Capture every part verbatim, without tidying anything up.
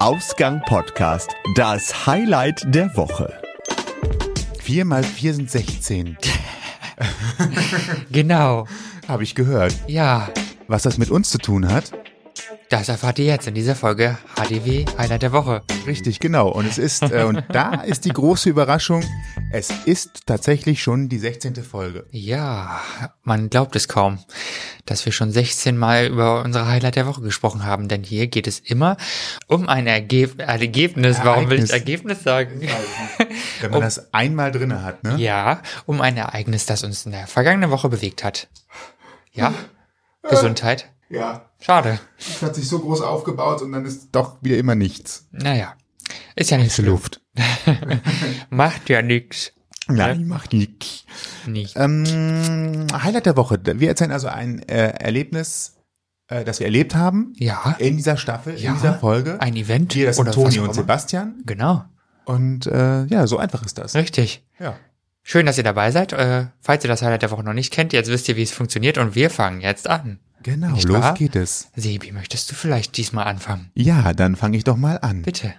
Ausgang Podcast, das Highlight der Woche. Vier mal vier sind sechzehn. Genau. Habe ich gehört. Ja. Was das mit uns zu tun hat? Das erfahrt ihr jetzt in dieser Folge H D W Highlight der Woche. Richtig, genau. Und es ist, äh, und da ist die große Überraschung, es ist tatsächlich schon die sechzehnte Folge. Ja, man glaubt es kaum, dass wir schon sechzehn Mal über unsere Highlight der Woche gesprochen haben, denn hier geht es immer um ein Ergeb- Ergebnis. Ereignis. Warum will ich Ergebnis sagen? Wenn man um, das einmal drinne hat, ne? Ja, um ein Ereignis, das uns in der vergangenen Woche bewegt hat. Ja, hm. Gesundheit. Ja. Schade. Es hat sich so groß aufgebaut und dann ist doch wieder immer nichts. Naja, ist ja nicht so Luft. Macht ja nix. Nein, ja. Macht nix. Nicht. Ähm, Highlight der Woche. Wir erzählen also ein äh, Erlebnis, äh, das wir erlebt haben. Ja. In dieser Staffel, ja. In dieser Folge. Ein Event. Hier das sind Toni und Sebastian. Genau. Und äh, ja, so einfach ist das. Richtig. Ja. Schön, dass ihr dabei seid. Äh, falls ihr das Highlight der Woche noch nicht kennt, jetzt wisst ihr, wie es funktioniert und wir fangen jetzt an. Genau, nicht los wahr? Geht es. Sebi, möchtest du vielleicht diesmal anfangen? Ja, dann fange ich doch mal an. Bitte.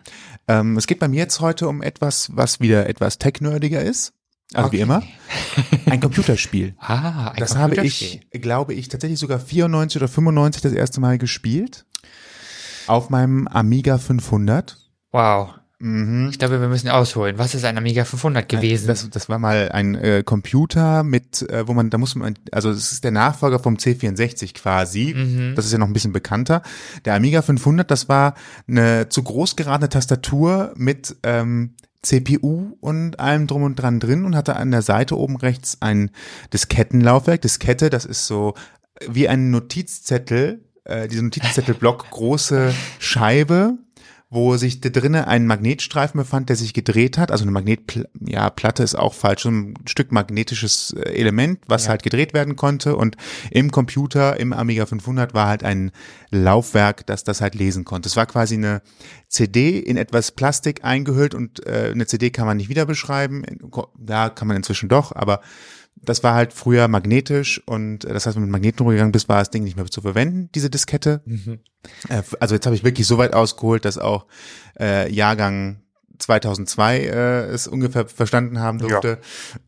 Ähm, es geht bei mir jetzt heute um etwas, was wieder etwas tech-nerdiger ist. Also okay. Wie immer. Ein Computerspiel. Ah, ein das Computerspiel. Das habe ich, glaube ich, tatsächlich sogar vierundneunzig oder fünfundneunzig das erste Mal gespielt. Auf meinem Amiga fünfhundert. Wow. Mhm. Ich glaube, wir müssen ausholen. Was ist ein Amiga fünfhundert gewesen? Das, das war mal ein äh, Computer mit, äh, wo man, da muss man, also es ist der Nachfolger vom C vierundsechzig quasi. Mhm. Das ist ja noch ein bisschen bekannter. Der Amiga fünfhundert, das war eine zu groß geratene Tastatur mit ähm, C P U und allem drum und dran drin und hatte an der Seite oben rechts ein Diskettenlaufwerk. Diskette, das ist so wie ein Notizzettel, äh, diese Notizzettelblock, große Scheibe, wo sich da drinnen ein Magnetstreifen befand, der sich gedreht hat. Also eine Magnetplatte ja, Platte ist auch falsch, ein Stück magnetisches Element, was ja. halt gedreht werden konnte. Und im Computer, im Amiga fünfhundert war halt ein Laufwerk, das das halt lesen konnte. Es war quasi eine C D in etwas Plastik eingehüllt und äh, eine C D kann man nicht wieder beschreiben. Ja, kann man inzwischen doch, aber das war halt früher magnetisch und das heißt, wenn du mit Magneten rumgegangen bist, war das Ding nicht mehr zu verwenden, diese Diskette. Mhm. Also jetzt habe ich wirklich so weit ausgeholt, dass auch äh, Jahrgang zweitausendzwei äh, es ungefähr verstanden haben durfte.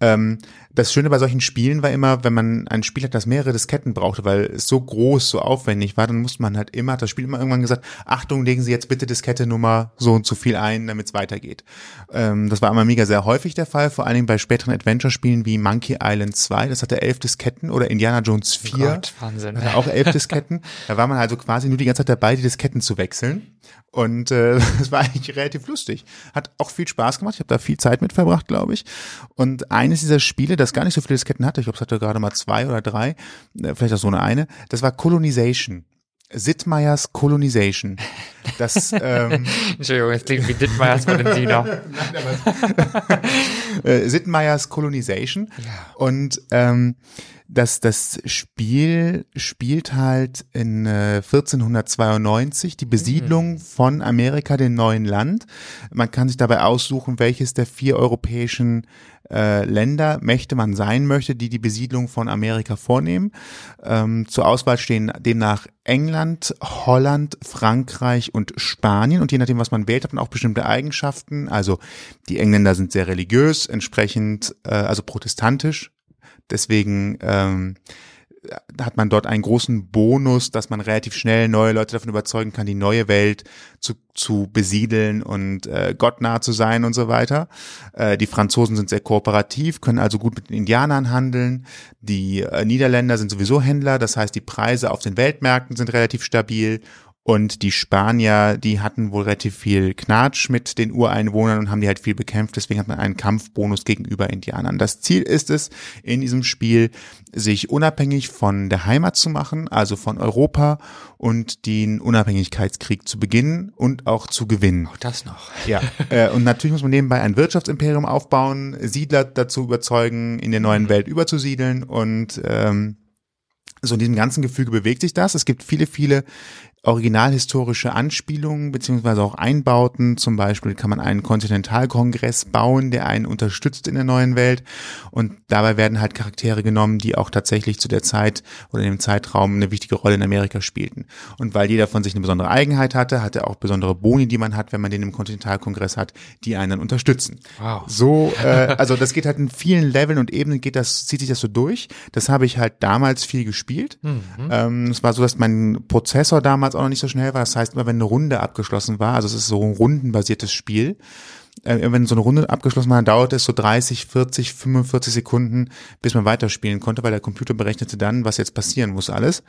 Ja. Ähm, das Schöne bei solchen Spielen war immer, wenn man ein Spiel hat, das mehrere Disketten brauchte, weil es so groß, so aufwendig war, dann musste man halt immer, hat das Spiel immer irgendwann gesagt, Achtung, legen Sie jetzt bitte Diskette Nummer so und so viel ein, damit es weitergeht. Ähm, das war am Amiga sehr häufig der Fall, vor allen Dingen bei späteren Adventure-Spielen wie Monkey Island zwei, das hatte elf Disketten oder Indiana Jones vier, Gott, Wahnsinn, hatte auch elf Disketten. Da war man also quasi nur die ganze Zeit dabei, die Disketten zu wechseln. Und äh, das war eigentlich relativ lustig. Hat auch viel Spaß gemacht. Ich habe da viel Zeit mit verbracht, glaube ich. Und eines dieser Spiele, das gar nicht so viele Disketten hatte, ich glaube, es hatte gerade mal zwei oder drei, vielleicht auch so eine eine, das war Colonization. Sid Meier's Colonization. Das, ähm, Entschuldigung, es klingt wie Sid Meier's Valentino. Sid Meier's Colonization. Ja. Und ähm, das, das Spiel spielt halt in äh, vierzehnhundertzweiundneunzig die Besiedlung mhm. von Amerika, dem neuen Land. Man kann sich dabei aussuchen, welches der vier europäischen äh, Länder möchte man sein möchte, die die Besiedlung von Amerika vornehmen. Ähm, zur Auswahl stehen demnach England, Holland, Frankreich und Spanien. Und je nachdem, was man wählt, hat man auch bestimmte Eigenschaften. Also die Engländer sind sehr religiös, entsprechend, äh, also protestantisch. Deswegen ähm, hat man dort einen großen Bonus, dass man relativ schnell neue Leute davon überzeugen kann, die neue Welt zu, zu besiedeln und äh, gottnah zu sein und so weiter. Äh, die Franzosen sind sehr kooperativ, können also gut mit den Indianern handeln. Die äh, Niederländer sind sowieso Händler, das heißt, die Preise auf den Weltmärkten sind relativ stabil. Und die Spanier, die hatten wohl relativ viel Knatsch mit den Ureinwohnern und haben die halt viel bekämpft. Deswegen hat man einen Kampfbonus gegenüber Indianern. Das Ziel ist es, in diesem Spiel sich unabhängig von der Heimat zu machen, also von Europa und den Unabhängigkeitskrieg zu beginnen und auch zu gewinnen. Auch das noch. Ja, und natürlich muss man nebenbei ein Wirtschaftsimperium aufbauen, Siedler dazu überzeugen, in der neuen Welt überzusiedeln und ähm, so in diesem ganzen Gefüge bewegt sich das. Es gibt viele, viele originalhistorische Anspielungen beziehungsweise auch Einbauten. Zum Beispiel kann man einen Kontinentalkongress bauen, der einen unterstützt in der neuen Welt. Und dabei werden halt Charaktere genommen, die auch tatsächlich zu der Zeit oder in dem Zeitraum eine wichtige Rolle in Amerika spielten. Und weil jeder von sich eine besondere Eigenheit hatte, hat er auch besondere Boni, die man hat, wenn man den im Kontinentalkongress hat, die einen dann unterstützen. Wow. So, äh, also das geht halt in vielen Leveln und Ebenen geht das, zieht sich das so durch. Das habe ich halt damals viel gespielt. Mhm. Ähm, es war so, dass mein Prozessor damals auch noch nicht so schnell war. Das heißt, immer wenn eine Runde abgeschlossen war, also es ist so ein rundenbasiertes Spiel, äh, wenn so eine Runde abgeschlossen war, dauerte es so dreißig, vierzig, fünfundvierzig Sekunden, bis man weiterspielen konnte, weil der Computer berechnete dann, was jetzt passieren muss alles.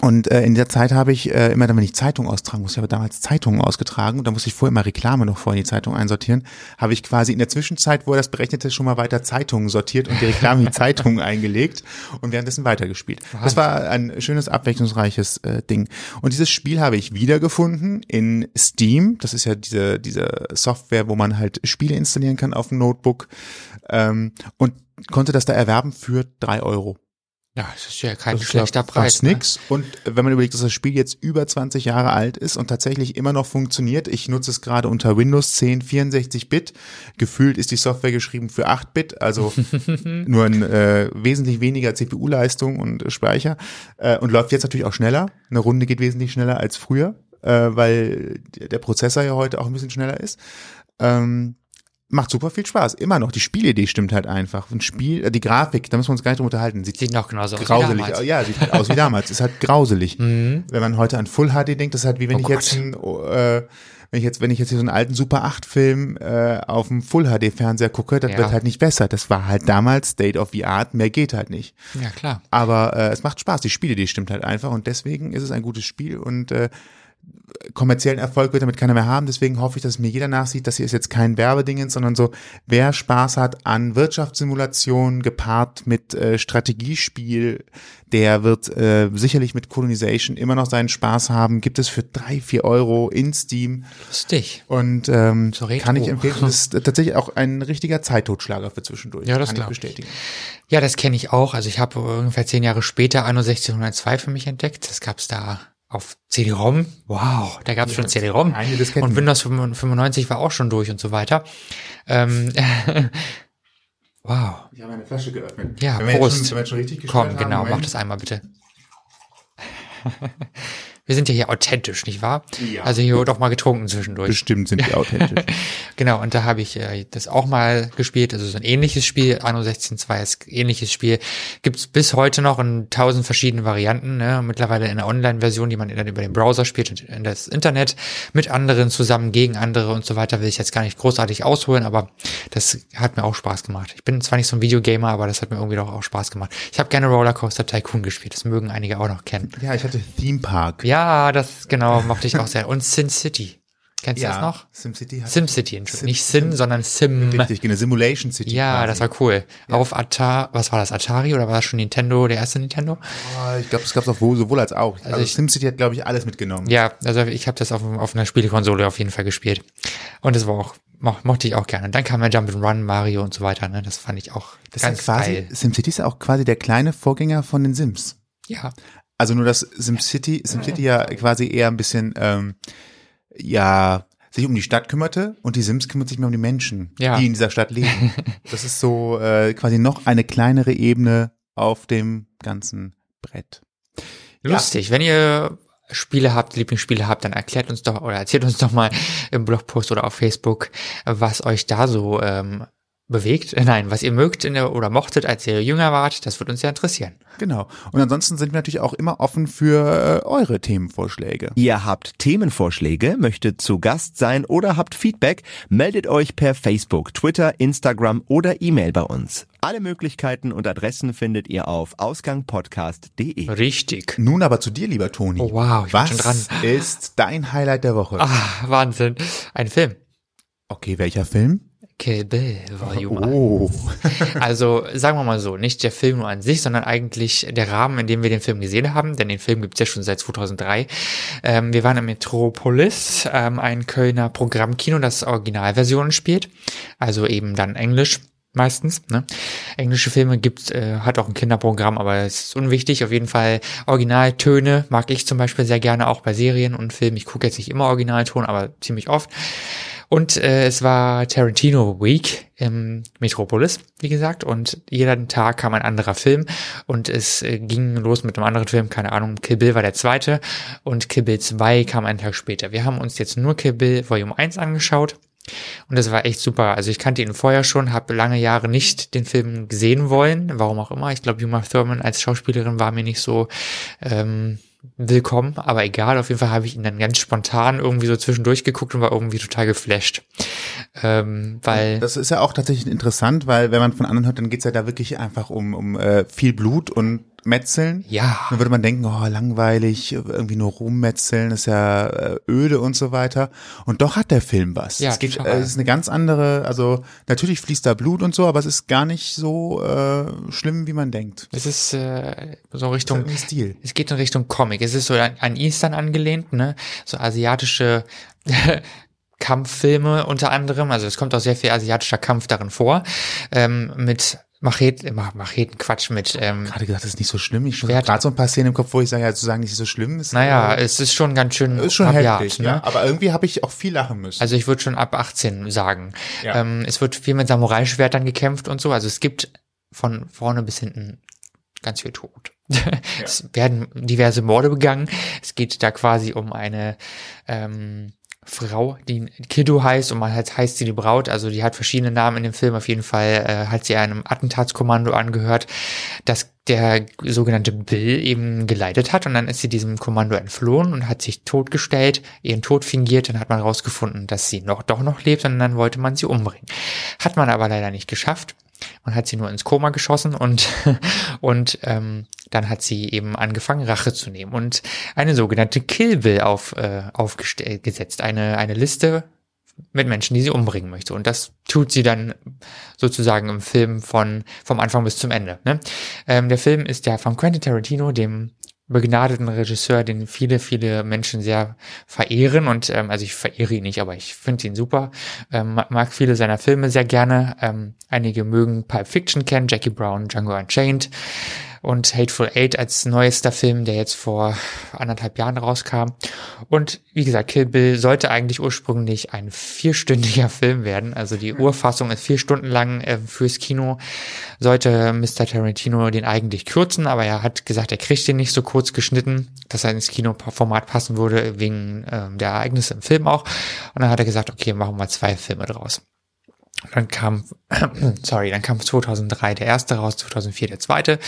Und äh, in der Zeit habe ich äh, immer, dann, wenn ich Zeitungen austragen musste, ich habe damals Zeitungen ausgetragen und da musste ich vorher immer Reklame noch vorher in die Zeitung einsortieren, habe ich quasi in der Zwischenzeit, wo er das berechnete, schon mal weiter Zeitungen sortiert und die Reklame in die Zeitungen eingelegt und währenddessen weitergespielt. Wahnsinn. Das war ein schönes, abwechslungsreiches äh, Ding. Und dieses Spiel habe ich wiedergefunden in Steam. Das ist ja diese diese Software, wo man halt Spiele installieren kann auf dem Notebook, ähm, und konnte das da erwerben für drei Euro. Ja, das ist ja kein schlechter Preis. Das ist nix. Und wenn man überlegt, dass das Spiel jetzt über zwanzig Jahre alt ist und tatsächlich immer noch funktioniert, ich nutze es gerade unter Windows zehn vierundsechzig Bit, gefühlt ist die Software geschrieben für acht Bit, also nur ein äh, wesentlich weniger C P U-Leistung und Speicher, äh, und läuft jetzt natürlich auch schneller. Eine Runde geht wesentlich schneller als früher, äh, weil der Prozessor ja heute auch ein bisschen schneller ist. Ähm, Macht super viel Spaß. Immer noch. Die Spielidee stimmt halt einfach. Ein Spiel, die Grafik, da müssen wir uns gar nicht drüber unterhalten. Sieht, sieht noch genauso grauselig aus wie damals. Ja, sieht halt aus wie damals. Ist halt grauselig. Mhm. Wenn man heute an Full H D denkt, das ist halt wie wenn oh ich Gott. jetzt ein, äh, wenn ich jetzt, wenn ich jetzt hier so einen alten Super acht Film äh, auf dem Full H D-Fernseher gucke, das ja. wird halt nicht besser. Das war halt damals State of the Art, mehr geht halt nicht. Ja, klar. Aber äh, es macht Spaß. Die Spielidee stimmt halt einfach und deswegen ist es ein gutes Spiel und äh, kommerziellen Erfolg wird damit keiner mehr haben, deswegen hoffe ich, dass mir jeder nachsieht, dass hier ist jetzt kein Werbedingens, sondern so, wer Spaß hat an Wirtschaftssimulationen gepaart mit äh, Strategiespiel, der wird äh, sicherlich mit Colonization immer noch seinen Spaß haben, gibt es für drei, vier Euro in Steam. Lustig. Und ähm, kann ich empfehlen, das ist tatsächlich auch ein richtiger Zeittotschlager für zwischendurch. Ja, das kann ich bestätigen. Ja, das kenne ich auch, also ich habe ungefähr zehn Jahre später Anno sechzehnhundertzwei für mich entdeckt, das gab's da auf C D-ROM, wow, da gab es ja schon C D-ROM und Windows fünfundneunzig war auch schon durch und so weiter. Ähm, wow. Ich habe eine Flasche geöffnet. Ja, wenn Prost. Wir jetzt schon, wenn wir jetzt schon Komm, haben, genau, Moment. Mach das einmal bitte. Wir sind ja hier authentisch, nicht wahr? Ja. Also hier wird auch mal getrunken zwischendurch. Bestimmt sind wir authentisch. Genau, und da habe ich äh, das auch mal gespielt, also so ein ähnliches Spiel, Anno sechzehn null zwei ist ein ähnliches Spiel, gibt es bis heute noch in tausend verschiedenen Varianten, ne? Mittlerweile in der Online-Version, die man dann über den Browser spielt und in das Internet, mit anderen zusammen, gegen andere und so weiter, will ich jetzt gar nicht großartig ausholen, aber das hat mir auch Spaß gemacht. Ich bin zwar nicht so ein Videogamer, aber das hat mir irgendwie doch auch Spaß gemacht. Ich habe gerne Rollercoaster Tycoon gespielt, das mögen einige auch noch kennen. Ja, ich hatte Theme Park. Ja, das genau, mochte ich auch sehr. Und SimCity. Kennst du ja, das noch? SimCity. SimCity, Entschuldigung. Nicht Sim, Sim, sondern Sim. Richtig, genau, Simulation City. Ja, quasi. Das war cool. Ja. Auf Atari, was war das, Atari oder war das schon Nintendo, der erste Nintendo? Oh, ich glaube, es gab es auch sowohl als auch. Also, also ich, SimCity hat, glaube ich, alles mitgenommen. Ja, also ich habe das auf, auf einer Spielekonsole auf jeden Fall gespielt. Und das war auch, mo- mochte ich auch gerne. Dann kam ja Jump'n'Run, Mario und so weiter, ne? Das fand ich auch das ganz ist quasi, geil. SimCity ist auch quasi der kleine Vorgänger von den Sims. Ja. Also nur, dass SimCity, SimCity ja quasi eher ein bisschen, ähm, ja, sich um die Stadt kümmerte und die Sims kümmert sich mehr um die Menschen, ja, die in dieser Stadt leben. Das ist so äh, quasi noch eine kleinere Ebene auf dem ganzen Brett. Lustig, ja. Wenn ihr Spiele habt, Lieblingsspiele habt, dann erklärt uns doch oder erzählt uns doch mal im Blogpost oder auf Facebook, was euch da so ähm, bewegt, nein, was ihr mögt in der, oder mochtet, als ihr jünger wart, das wird uns ja interessieren. Genau. Und ansonsten sind wir natürlich auch immer offen für äh, eure Themenvorschläge. Ihr habt Themenvorschläge, möchtet zu Gast sein oder habt Feedback, meldet euch per Facebook, Twitter, Instagram oder E-Mail bei uns. Alle Möglichkeiten und Adressen findet ihr auf ausgangpodcast punkt de. Richtig. Nun aber zu dir, lieber Toni. Oh, wow, ich bin schon dran. Was ist dein Highlight der Woche? Ach, Wahnsinn. Ein Film. Okay, welcher Film? Kill Bill Volume oh. eins. Also sagen wir mal so, nicht der Film nur an sich, sondern eigentlich der Rahmen, in dem wir den Film gesehen haben, denn den Film gibt's ja schon seit zweitausenddrei. Ähm, wir waren in Metropolis, ähm, ein Kölner Programmkino, das Originalversionen spielt, also eben dann Englisch. meistens, ne? Englische Filme gibt, äh, hat auch ein Kinderprogramm, aber es ist unwichtig. Auf jeden Fall Originaltöne mag ich zum Beispiel sehr gerne, auch bei Serien und Filmen. Ich gucke jetzt nicht immer Originalton, aber ziemlich oft. Und äh, es war Tarantino Week im Metropolis, wie gesagt. Und jeden Tag kam ein anderer Film. Und es äh, ging los mit einem anderen Film, keine Ahnung. Kill Bill war der zweite. Und Kill Bill zwei kam einen Tag später. Wir haben uns jetzt nur Kill Bill Volume eins angeschaut. Und das war echt super. Also ich kannte ihn vorher schon, habe lange Jahre nicht den Film gesehen wollen, warum auch immer. Ich glaube, Uma Thurman als Schauspielerin war mir nicht so ähm, willkommen, aber egal. Auf jeden Fall habe ich ihn dann ganz spontan irgendwie so zwischendurch geguckt und war irgendwie total geflasht. Ähm, weil das ist ja auch tatsächlich interessant, weil wenn man von anderen hört, dann geht's ja da wirklich einfach um, um äh, viel Blut und Metzeln. Ja. Dann würde man denken, oh, langweilig, irgendwie nur rummetzeln, ist ja äh, öde und so weiter. Und doch hat der Film was. Ja, es geht, äh, es ist eine ganz andere, also natürlich fließt da Blut und so, aber es ist gar nicht so äh, schlimm, wie man denkt. Es ist äh, so Richtung, ist Stil. Es geht in Richtung Comic. Es ist so an, an Eastern angelehnt, ne? So asiatische Kampffilme unter anderem. Also es kommt auch sehr viel asiatischer Kampf darin vor. Ähm, mit Macheten, Macheten, Quatsch mit, ähm. Gerade gesagt, das ist nicht so schlimm. Ich habe gerade so ein paar Szenen im Kopf, wo ich sage, ja, zu sagen, nicht so schlimm ist. Naja, äh, es ist schon ganz schön. Ist schon rabiat, heftig, ne? Ja. Aber irgendwie habe ich auch viel lachen müssen. Also ich würde schon ab achtzehn sagen. Ja. Ähm, es wird viel mit Samurai-Schwertern gekämpft und so. Also es gibt von vorne bis hinten ganz viel Tod. Es ja. werden diverse Morde begangen. Es geht da quasi um eine, ähm, Frau, die Kiddo heißt und man halt heißt sie die Braut, also die hat verschiedene Namen in dem Film, auf jeden Fall äh, hat sie einem Attentatskommando angehört, das der sogenannte Bill eben geleitet hat und dann ist sie diesem Kommando entflohen und hat sich totgestellt, ihren Tod fingiert, dann hat man rausgefunden, dass sie noch doch noch lebt und dann wollte man sie umbringen. Hat man aber leider nicht geschafft. Man hat sie nur ins Koma geschossen und und ähm, dann hat sie eben angefangen, Rache zu nehmen und eine sogenannte Kill Bill auf, äh, aufgesetzt, eine eine Liste mit Menschen, die sie umbringen möchte. Und das tut sie dann sozusagen im Film von vom Anfang bis zum Ende. Ne? Ähm, der Film ist ja von Quentin Tarantino, dem begnadeten Regisseur, den viele, viele Menschen sehr verehren und ähm, also ich verehre ihn nicht, aber ich finde ihn super, ähm, mag viele seiner Filme sehr gerne, ähm, einige mögen Pulp Fiction kennen, Jackie Brown, Django Unchained und Hateful Eight als neuester Film, der jetzt vor anderthalb Jahren rauskam und wie gesagt, Kill Bill sollte eigentlich ursprünglich ein vierstündiger Film werden, also die Urfassung ist vier Stunden lang äh, fürs Kino, sollte Mister Tarantino den eigentlich kürzen, aber er hat gesagt, er kriegt den nicht so kurz kurz geschnitten, dass er ins Kinoformat passen würde, wegen ähm, der Ereignisse im Film auch. Und dann hat er gesagt, okay, machen wir zwei Filme draus. Und dann kam, äh, sorry, dann kam zweitausenddrei der erste raus, zweitausendvier der zweite.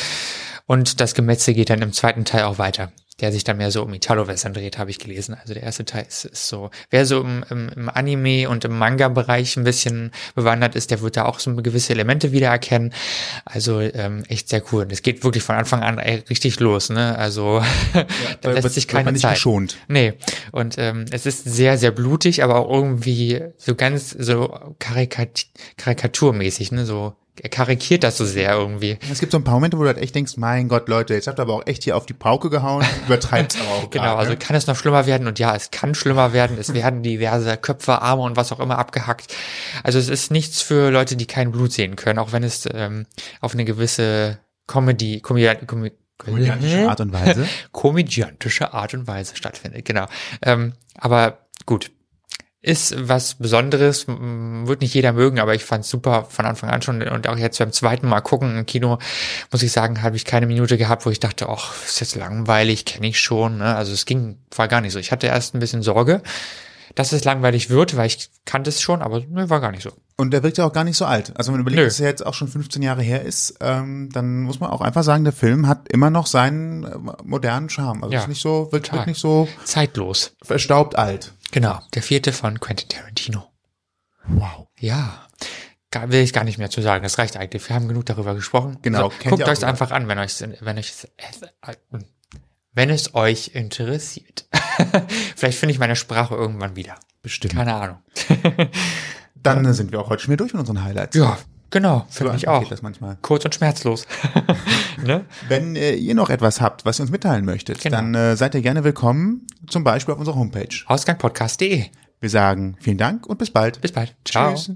Und das Gemetzel geht dann im zweiten Teil auch weiter, der sich dann mehr so um Italo-Western dreht, habe ich gelesen. Also der erste Teil ist, ist so, wer so im, im, im Anime- und im Manga-Bereich ein bisschen bewandert ist, der wird da auch so gewisse Elemente wiedererkennen. Also ähm, echt sehr cool. Und es geht wirklich von Anfang an ey, richtig los, ne? Also ja, da lässt sich keine Zeit. Nicht geschont. Nee. Und ähm, es ist sehr, sehr blutig, aber auch irgendwie so ganz so Karikat- karikaturmäßig, ne? So er karikiert das so sehr irgendwie. Es gibt so ein paar Momente, wo du halt echt denkst, mein Gott, Leute, jetzt habt ihr aber auch echt hier auf die Pauke gehauen, übertreibt's aber auch. Genau, gar, also ne? Kann es noch schlimmer werden und ja, es kann schlimmer werden, es werden diverse Köpfe, Arme und was auch immer abgehackt. Also es ist nichts für Leute, die kein Blut sehen können, auch wenn es ähm, auf eine gewisse Comedy, Komödie, Komödie, komödiantische Art und Weise komödiantische Art und Weise stattfindet, genau. Ähm, aber gut. Ist was Besonderes, wird nicht jeder mögen, aber ich fand's super von Anfang an schon und auch jetzt beim zweiten Mal gucken im Kino, muss ich sagen, habe ich keine Minute gehabt, wo ich dachte, ach, ist jetzt langweilig, kenne ich schon, ne? Also es ging, war gar nicht so. Ich hatte erst ein bisschen Sorge, dass es langweilig wird, weil ich kannte es schon, aber ne, war gar nicht so. Und der wirkt ja auch gar nicht so alt. Also wenn man überlegt, Nö. dass er jetzt auch schon fünfzehn Jahre her ist, ähm, dann muss man auch einfach sagen, der Film hat immer noch seinen äh, modernen Charme. Also ja, ist nicht so, wirkt, wirkt nicht so zeitlos, verstaubt alt. Genau, der vierte von Quentin Tarantino. Wow. Ja, gar, will ich gar nicht mehr zu sagen. Das reicht eigentlich. Wir haben genug darüber gesprochen. Genau. Also, guckt euch es einfach an, wenn euch wenn euch wenn es euch interessiert. Vielleicht finde ich meine Sprache irgendwann wieder. Bestimmt. Keine Ahnung. Dann sind wir auch heute schon wieder durch mit unseren Highlights. Ja. Genau, finde so ich auch. Geht das manchmal. Kurz und schmerzlos. Ne? Wenn äh, ihr noch etwas habt, was ihr uns mitteilen möchtet, genau, dann äh, seid ihr gerne willkommen, zum Beispiel auf unserer Homepage. ausgangpodcast punkt de. Wir sagen vielen Dank und bis bald. Bis bald. Ciao. Tschüss.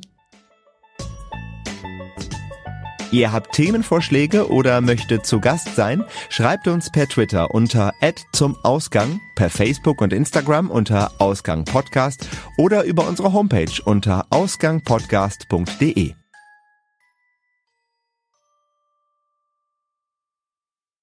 Ihr habt Themenvorschläge oder möchtet zu Gast sein? Schreibt uns per Twitter unter at zum Ausgang, per Facebook und Instagram unter Ausgang Podcast oder über unsere Homepage unter ausgangpodcast punkt de.